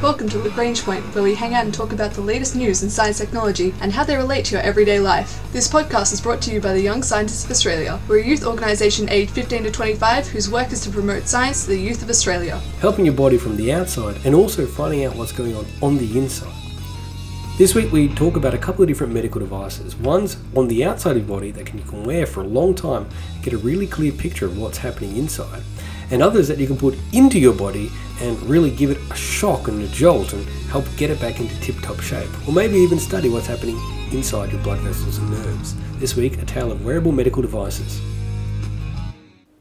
Welcome to Lagrange Point, where we hang out and talk about the latest news in science technology and how they relate to your everyday life. This podcast is brought to you by the Young Scientists of Australia. We're a youth organisation aged 15 to 25 whose work is to promote science to the youth of Australia. Helping your body from the outside and also finding out what's going on the inside. This week we talk about a couple of different medical devices. One's on the outside of your body that you can wear for a long time, get a really clear picture of what's happening inside, and others that you can put into your body and really give it a shock and a jolt and help get it back into tip-top shape, or maybe even study what's happening inside your blood vessels and nerves. This week, a tale of wearable medical devices.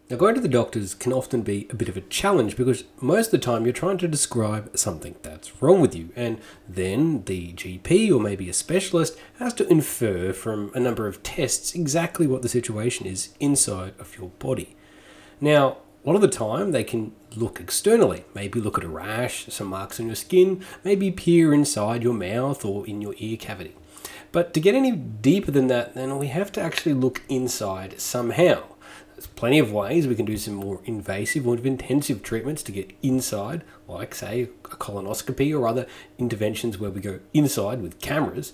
Now, going to the doctors can often be a bit of a challenge because most of the time you're trying to describe something that's wrong with you, and then the GP or maybe a specialist has to infer from a number of tests exactly what the situation is inside of your body. Now, a lot of the time they can look externally, maybe look at a rash, some marks on your skin, maybe peer inside your mouth or in your ear cavity. But to get any deeper than that, then we have to actually look inside somehow. There's plenty of ways we can do some more invasive or intensive treatments to get inside, like, say, a colonoscopy or other interventions where we go inside with cameras.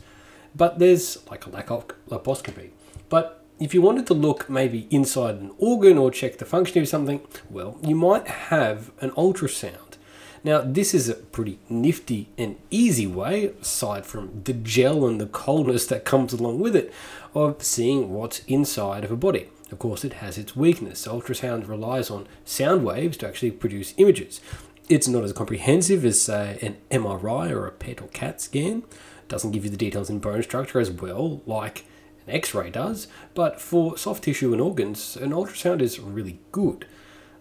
But there's like a laparoscopy. But if you wanted to look maybe inside an organ or check the function of something, well, you might have an ultrasound. Now, this is a pretty nifty and easy way, aside from the gel and the coldness that comes along with it, of seeing what's inside of a body. Of course, it has its weakness. Ultrasound relies on sound waves to actually produce images. It's not as comprehensive as, say, an MRI or a PET or CAT scan. It doesn't give you the details in bone structure as well, like an X-ray does. But for soft tissue and organs, an ultrasound is really good.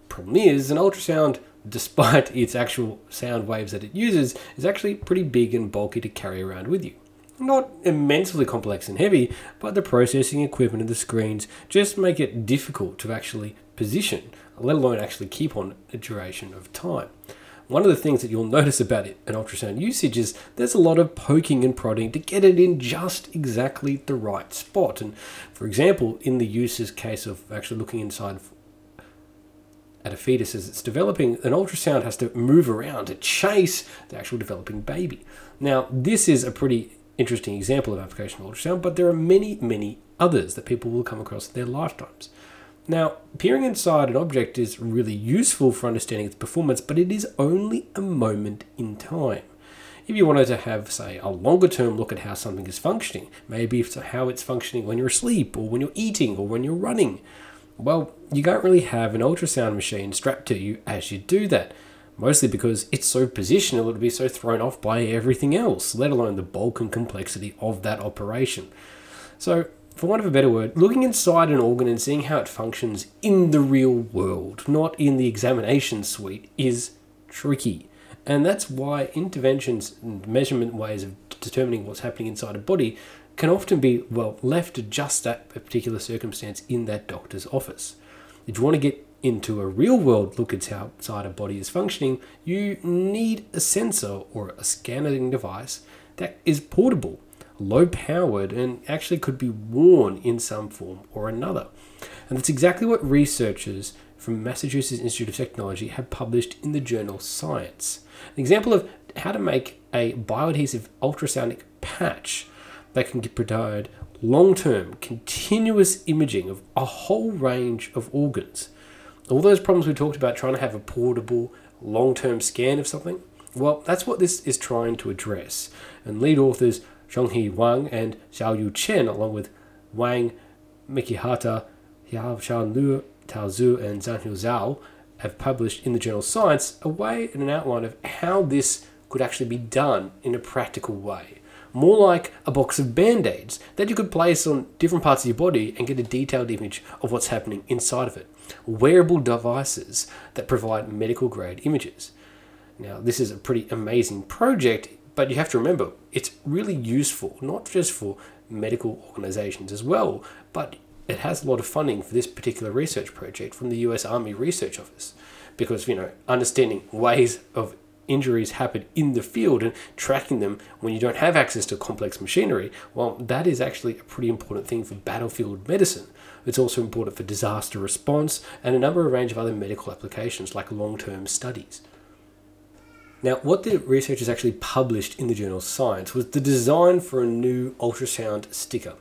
Problem is, an ultrasound, despite its actual sound waves that it uses, is actually pretty big and bulky to carry around with you. Not immensely complex and heavy, but the processing equipment and the screens just make it difficult to actually position, let alone actually keep on a duration of time. One of the things that you'll notice about an ultrasound usage is there's a lot of poking and prodding to get it in just exactly the right spot. And for example, in the user's case of actually looking inside at a fetus as it's developing, an ultrasound has to move around to chase the actual developing baby. Now, this is a pretty interesting example of application of ultrasound, but there are many, many others that people will come across in their lifetimes. Now, peering inside an object is really useful for understanding its performance, but it is only a moment in time. If you wanted to have, say, a longer-term look at how something is functioning, maybe it's how it's functioning when you're asleep, or when you're eating, or when you're running, well, you can't really have an ultrasound machine strapped to you as you do that. Mostly because it's so positional, it'll be so thrown off by everything else, let alone the bulk and complexity of that operation. So, for want of a better word, looking inside an organ and seeing how it functions in the real world, not in the examination suite, is tricky. And that's why interventions and measurement ways of determining what's happening inside a body can often be, well, left to just that particular circumstance in that doctor's office. If you want to get into a real-world look at how a body is functioning, you need a sensor or a scanning device that is portable, low-powered, and actually could be worn in some form or another. And that's exactly what researchers from Massachusetts Institute of Technology have published in the journal Science. An example of how to make a bioadhesive ultrasonic patch that can provide long-term, continuous imaging of a whole range of organs. All those problems we talked about trying to have a portable, long-term scan of something, well, that's what this is trying to address. And lead authors Chonghe Wang and Xiaoyu Chen, along with Wang, Makihata, Hsiao-Chuan Liu, Tao Zhou, and Xuanhe Zhao, have published in the journal Science a way and an outline of how this could actually be done in a practical way. More like a box of band-aids that you could place on different parts of your body and get a detailed image of what's happening inside of it. Wearable devices that provide medical-grade images. Now, this is a pretty amazing project, but you have to remember, it's really useful, not just for medical organizations as well, but it has a lot of funding for this particular research project from the US Army Research Office, because, understanding ways of injuries happen in the field and tracking them when you don't have access to complex machinery, well, that is actually a pretty important thing for battlefield medicine. It's also important for disaster response and a range of other medical applications like long-term studies. Now, what the researchers actually published in the journal Science was the design for a new ultrasound sticker.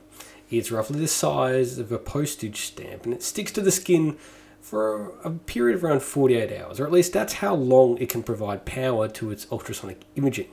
It's roughly the size of a postage stamp, and it sticks to the skin for a period of around 48 hours, or at least that's how long it can provide power to its ultrasonic imaging.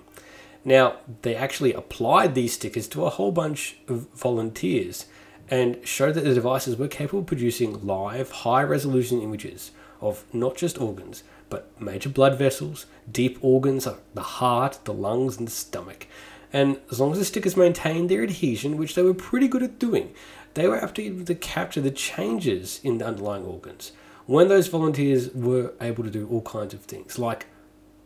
Now, they actually applied these stickers to a whole bunch of volunteers and showed that the devices were capable of producing live, high-resolution images of not just organs, but major blood vessels, deep organs like the heart, the lungs, and the stomach. And as long as the stickers maintained their adhesion, which they were pretty good at doing, they were able to capture the changes in the underlying organs. When those volunteers were able to do all kinds of things, like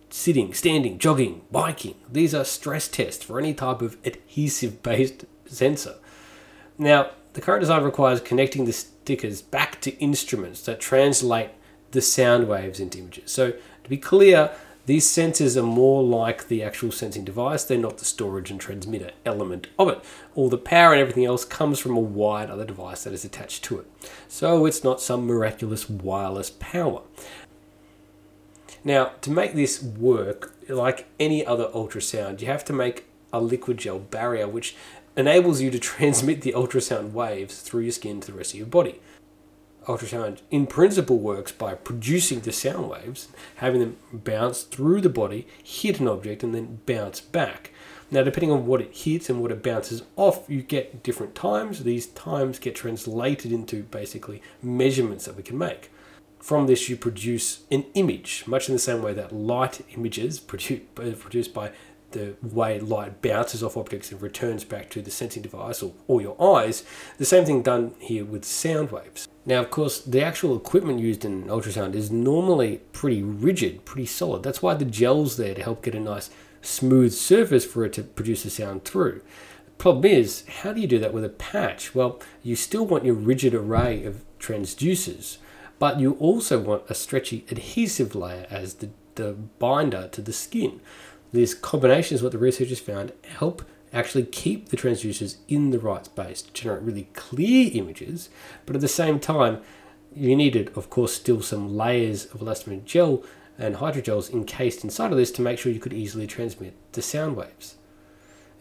sitting, standing, jogging, biking. These are stress tests for any type of adhesive-based sensor. Now, the current design requires connecting the stickers back to instruments that translate the sound waves into images. So, to be clear, these sensors are more like the actual sensing device. They're not the storage and transmitter element of it. All the power and everything else comes from a wired other device that is attached to it. So it's not some miraculous wireless power. Now, to make this work, like any other ultrasound, you have to make a liquid gel barrier which enables you to transmit the ultrasound waves through your skin to the rest of your body. Ultrasound in principle works by producing the sound waves, having them bounce through the body, hit an object, and then bounce back. Now, depending on what it hits and what it bounces off, you get different times. These times get translated into basically measurements that we can make. From this, you produce an image, much in the same way that light images produced by the way light bounces off objects and returns back to the sensing device or your eyes, the same thing done here with sound waves. Now, of course, the actual equipment used in ultrasound is normally pretty rigid, pretty solid. That's why the gel's there to help get a nice smooth surface for it to produce the sound through. The problem is, how do you do that with a patch? Well, you still want your rigid array of transducers, but you also want a stretchy adhesive layer as the binder to the skin. This combination is what the researchers found help actually keep the transducers in the right space to generate really clear images, but at the same time, you needed, of course, still some layers of elastomer gel and hydrogels encased inside of this to make sure you could easily transmit the sound waves.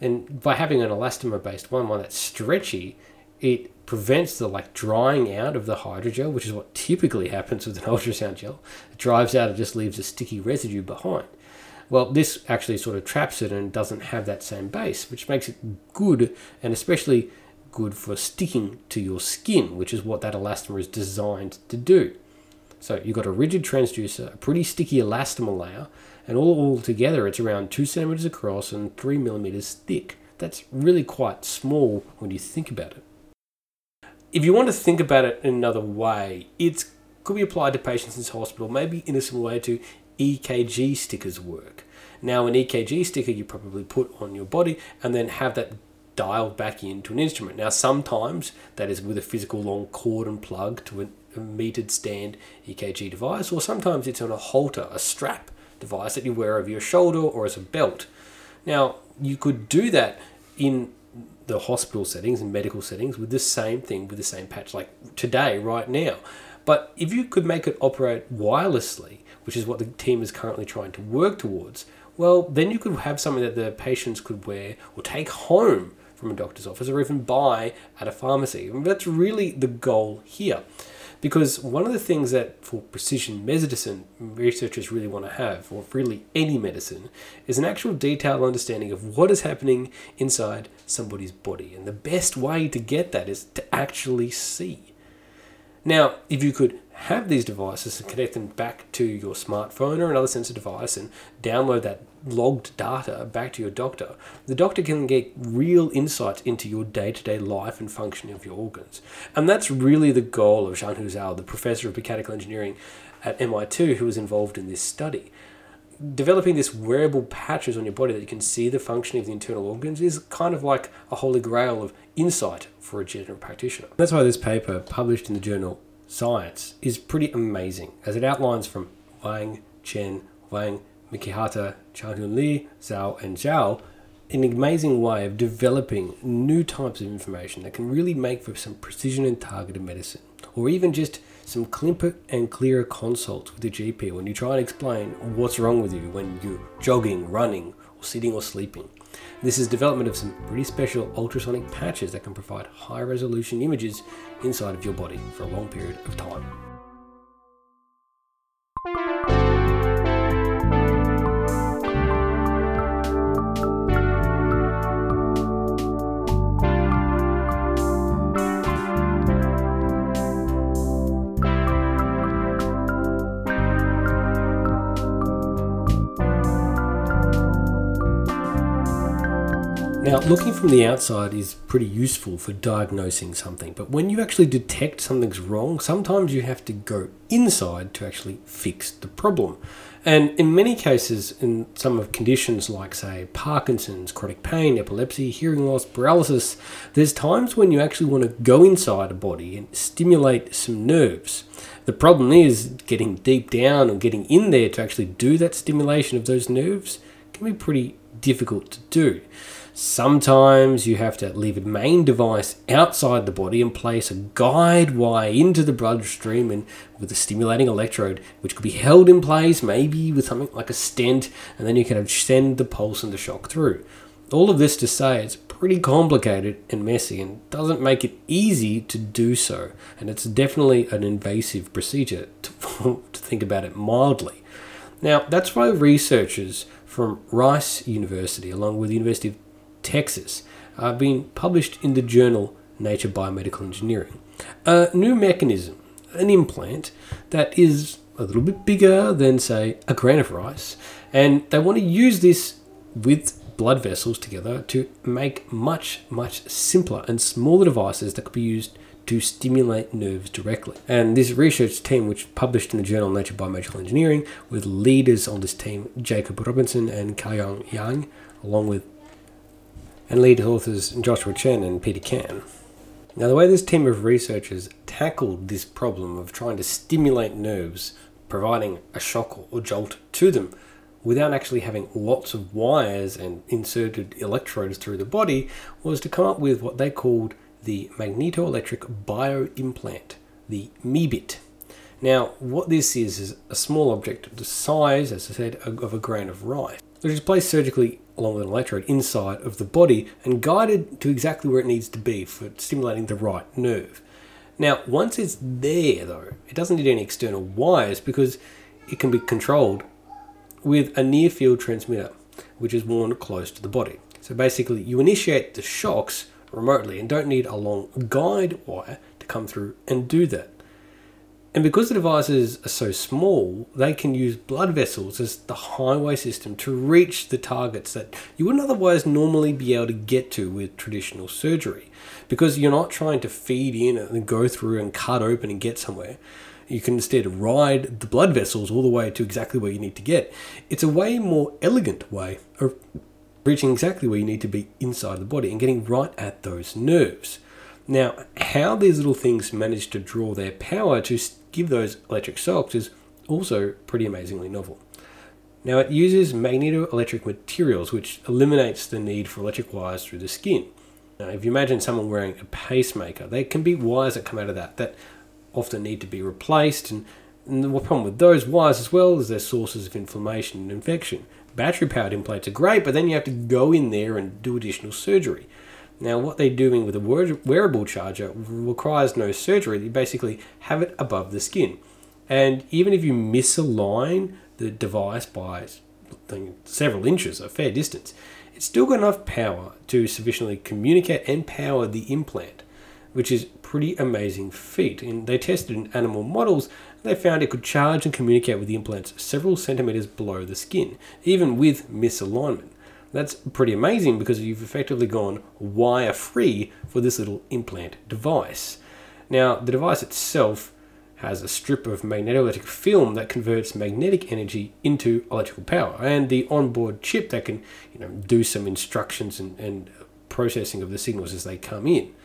And by having an elastomer-based one that's stretchy, it prevents the drying out of the hydrogel, which is what typically happens with an ultrasound gel. It dries out and just leaves a sticky residue behind. Well, this actually sort of traps it and doesn't have that same base, which makes it good, and especially good for sticking to your skin, which is what that elastomer is designed to do. So you've got a rigid transducer, a pretty sticky elastomer layer, and all together it's around 2 centimeters across and 3 millimeters thick. That's really quite small when you think about it. If you want to think about it in another way, it could be applied to patients in hospital, maybe in a similar way to EKG stickers work. Now, an EKG sticker you probably put on your body and then have that dialed back into an instrument. Now, sometimes that is with a physical long cord and plug to a metered stand EKG device, or sometimes it's on a halter, a strap device that you wear over your shoulder or as a belt. Now, you could do that in the hospital settings and medical settings with the same thing, with the same patch, like today, right now. But if you could make it operate wirelessly, which is what the team is currently trying to work towards, well, then you could have something that the patients could wear or take home from a doctor's office or even buy at a pharmacy. And that's really the goal here. Because one of the things that for precision medicine researchers really want to have, or really any medicine, is an actual detailed understanding of what is happening inside somebody's body. And the best way to get that is to actually see. Now, if you could have these devices and connect them back to your smartphone or another sensor device and download that logged data back to your doctor, the doctor can get real insights into your day-to-day life and functioning of your organs. And that's really the goal of Xuanhe Zhao, the professor of mechanical engineering at MI2 who was involved in this study. Developing this wearable patches on your body that you can see the functioning of the internal organs is kind of like a holy grail of insight for a general practitioner. That's why this paper, published in the journal Science, is pretty amazing, as it outlines from Wang, Chen, Wang, Makihata, Hsiao-Chuan Liu, Zhao, and Zhao an amazing way of developing new types of information that can really make for some precision and targeted medicine, or even just So clip it and clear a consult with the GP when you try and explain what's wrong with you when you're jogging, running, or sitting or sleeping. This is development of some pretty special ultrasonic patches that can provide high resolution images inside of your body for a long period of time. Now, looking from the outside is pretty useful for diagnosing something, but when you actually detect something's wrong, sometimes you have to go inside to actually fix the problem. And in many cases, in some of conditions like, say, Parkinson's, chronic pain, epilepsy, hearing loss, paralysis, there's times when you actually want to go inside a body and stimulate some nerves. The problem is getting deep down and getting in there to actually do that stimulation of those nerves can be pretty difficult to do. Sometimes you have to leave a main device outside the body and place a guide wire into the bloodstream and with a stimulating electrode, which could be held in place, maybe with something like a stent, and then you can send the pulse and the shock through. All of this to say it's pretty complicated and messy and doesn't make it easy to do so. And it's definitely an invasive procedure, to think about it mildly. Now, that's why researchers from Rice University, along with the University of Texas, are being published in the journal Nature Biomedical Engineering. A new mechanism, an implant that is a little bit bigger than, say, a grain of rice, and they want to use this with blood vessels together to make much, much simpler and smaller devices that could be used to stimulate nerves directly. And this research team, which published in the journal Nature Biomedical Engineering, with leaders on this team, Jacob Robinson and Kaiyuan Yang, along with lead authors Joshua Chen and Peter Kan. Now, the way this team of researchers tackled this problem of trying to stimulate nerves, providing a shock or jolt to them, without actually having lots of wires and inserted electrodes through the body, was to come up with what they called the magnetoelectric bioimplant, the Mibit. Now, what this is a small object of the size, as I said, of a grain of rice, which is placed surgically along with an electrode inside of the body and guided to exactly where it needs to be for stimulating the right nerve. Now, once it's there though, it doesn't need any external wires because it can be controlled with a near field transmitter, which is worn close to the body. So basically you initiate the shocks remotely and don't need a long guide wire to come through and do that. And because the devices are so small, they can use blood vessels as the highway system to reach the targets that you wouldn't otherwise normally be able to get to with traditional surgery. Because you're not trying to feed in and go through and cut open and get somewhere. You can instead ride the blood vessels all the way to exactly where you need to get. It's a way more elegant way of reaching exactly where you need to be inside the body and getting right at those nerves. Now, how these little things manage to draw their power to give those electric shocks is also pretty amazingly novel. Now, it uses magnetoelectric materials, which eliminates the need for electric wires through the skin. Now, if you imagine someone wearing a pacemaker, there can be wires that come out of that often need to be replaced. And the problem with those wires as well is they're sources of inflammation and infection. Battery-powered implants are great, but then you have to go in there and do additional surgery. Now, what they're doing with a wearable charger requires no surgery. You basically have it above the skin. And even if you misalign the device by several inches, a fair distance, it's still got enough power to sufficiently communicate and power the implant, which is a pretty amazing feat. And they tested in animal models, and they found it could charge and communicate with the implants several centimeters below the skin, even with misalignment. That's pretty amazing because you've effectively gone wire-free for this little implant device. Now, the device itself has a strip of magnetoelectric film that converts magnetic energy into electrical power, and the onboard chip that can, do some instructions and processing of the signals as they come in.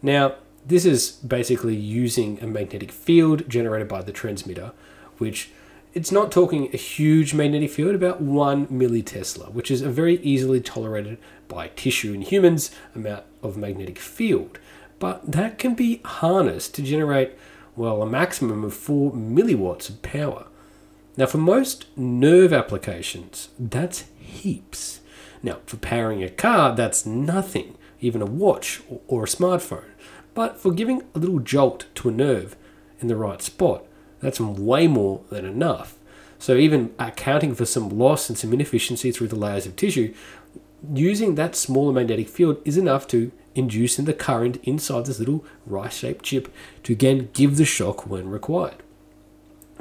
Now, this is basically using a magnetic field generated by the transmitter, which it's not talking a huge magnetic field, about 1 millitesla, which is a very easily tolerated by tissue in humans amount of magnetic field. But that can be harnessed to generate well, a maximum of 4 milliwatts of power. Now, for most nerve applications, that's heaps. Now, for powering a car, that's nothing, even a watch or a smartphone. But for giving a little jolt to a nerve in the right spot, that's way more than enough. So even accounting for some loss and some inefficiency through the layers of tissue, using that smaller magnetic field is enough to induce in the current inside this little rice-shaped chip to again give the shock when required.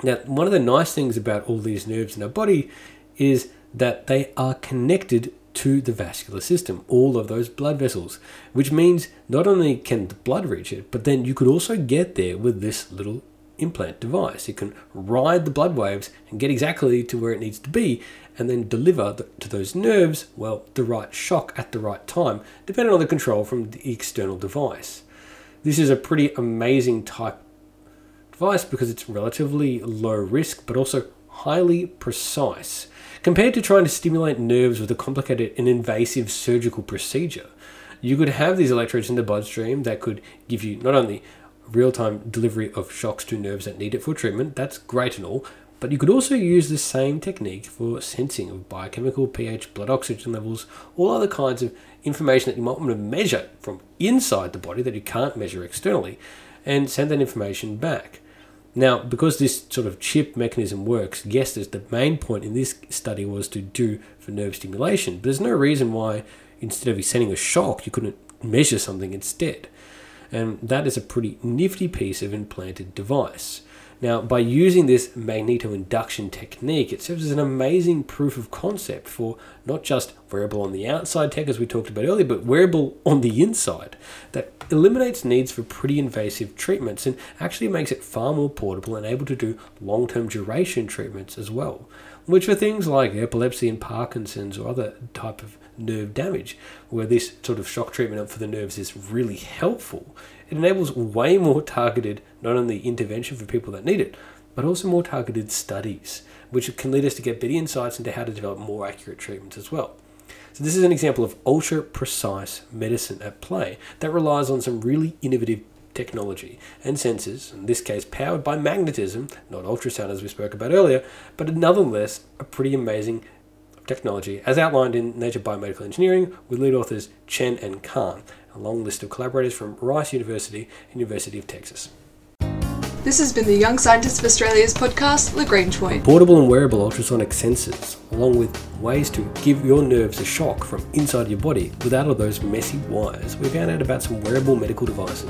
Now, one of the nice things about all these nerves in our body is that they are connected to the vascular system, all of those blood vessels, which means not only can the blood reach it, but then you could also get there with this little implant device. It can ride the blood waves and get exactly to where it needs to be, and then deliver to those nerves, well, the right shock at the right time, depending on the control from the external device. This is a pretty amazing type device because it's relatively low risk, but also highly precise, compared to trying to stimulate nerves with a complicated and invasive surgical procedure. You could have these electrodes in the bloodstream that could give you not only real-time delivery of shocks to nerves that need it for treatment, that's great and all, but you could also use the same technique for sensing of biochemical, pH, blood oxygen levels, all other kinds of information that you might want to measure from inside the body that you can't measure externally, and send that information back. Now, because this sort of chip mechanism works, yes, the main point in this study was to do for nerve stimulation, but there's no reason why instead of sending a shock, you couldn't measure something instead. And that is a pretty nifty piece of implanted device. Now, by using this magnetoinduction technique, it serves as an amazing proof of concept for not just wearable on the outside tech, as we talked about earlier, but wearable on the inside. That eliminates needs for pretty invasive treatments and actually makes it far more portable and able to do long-term duration treatments as well, which are things like epilepsy and Parkinson's or other type of nerve damage, where this sort of shock treatment for the nerves is really helpful. It enables way more targeted, not only intervention for people that need it, but also more targeted studies, which can lead us to get better insights into how to develop more accurate treatments as well. So this is an example of ultra-precise medicine at play that relies on some really innovative technology and sensors, in this case powered by magnetism, not ultrasound as we spoke about earlier, but nonetheless a pretty amazing technology, as outlined in Nature Biomedical Engineering with lead authors Chen and Kan, a long list of collaborators from Rice University and University of Texas. This has been the Young Scientists of Australia's podcast, Lagrange Point. Portable and wearable ultrasonic sensors, along with ways to give your nerves a shock from inside your body without all those messy wires. We found out about some wearable medical devices.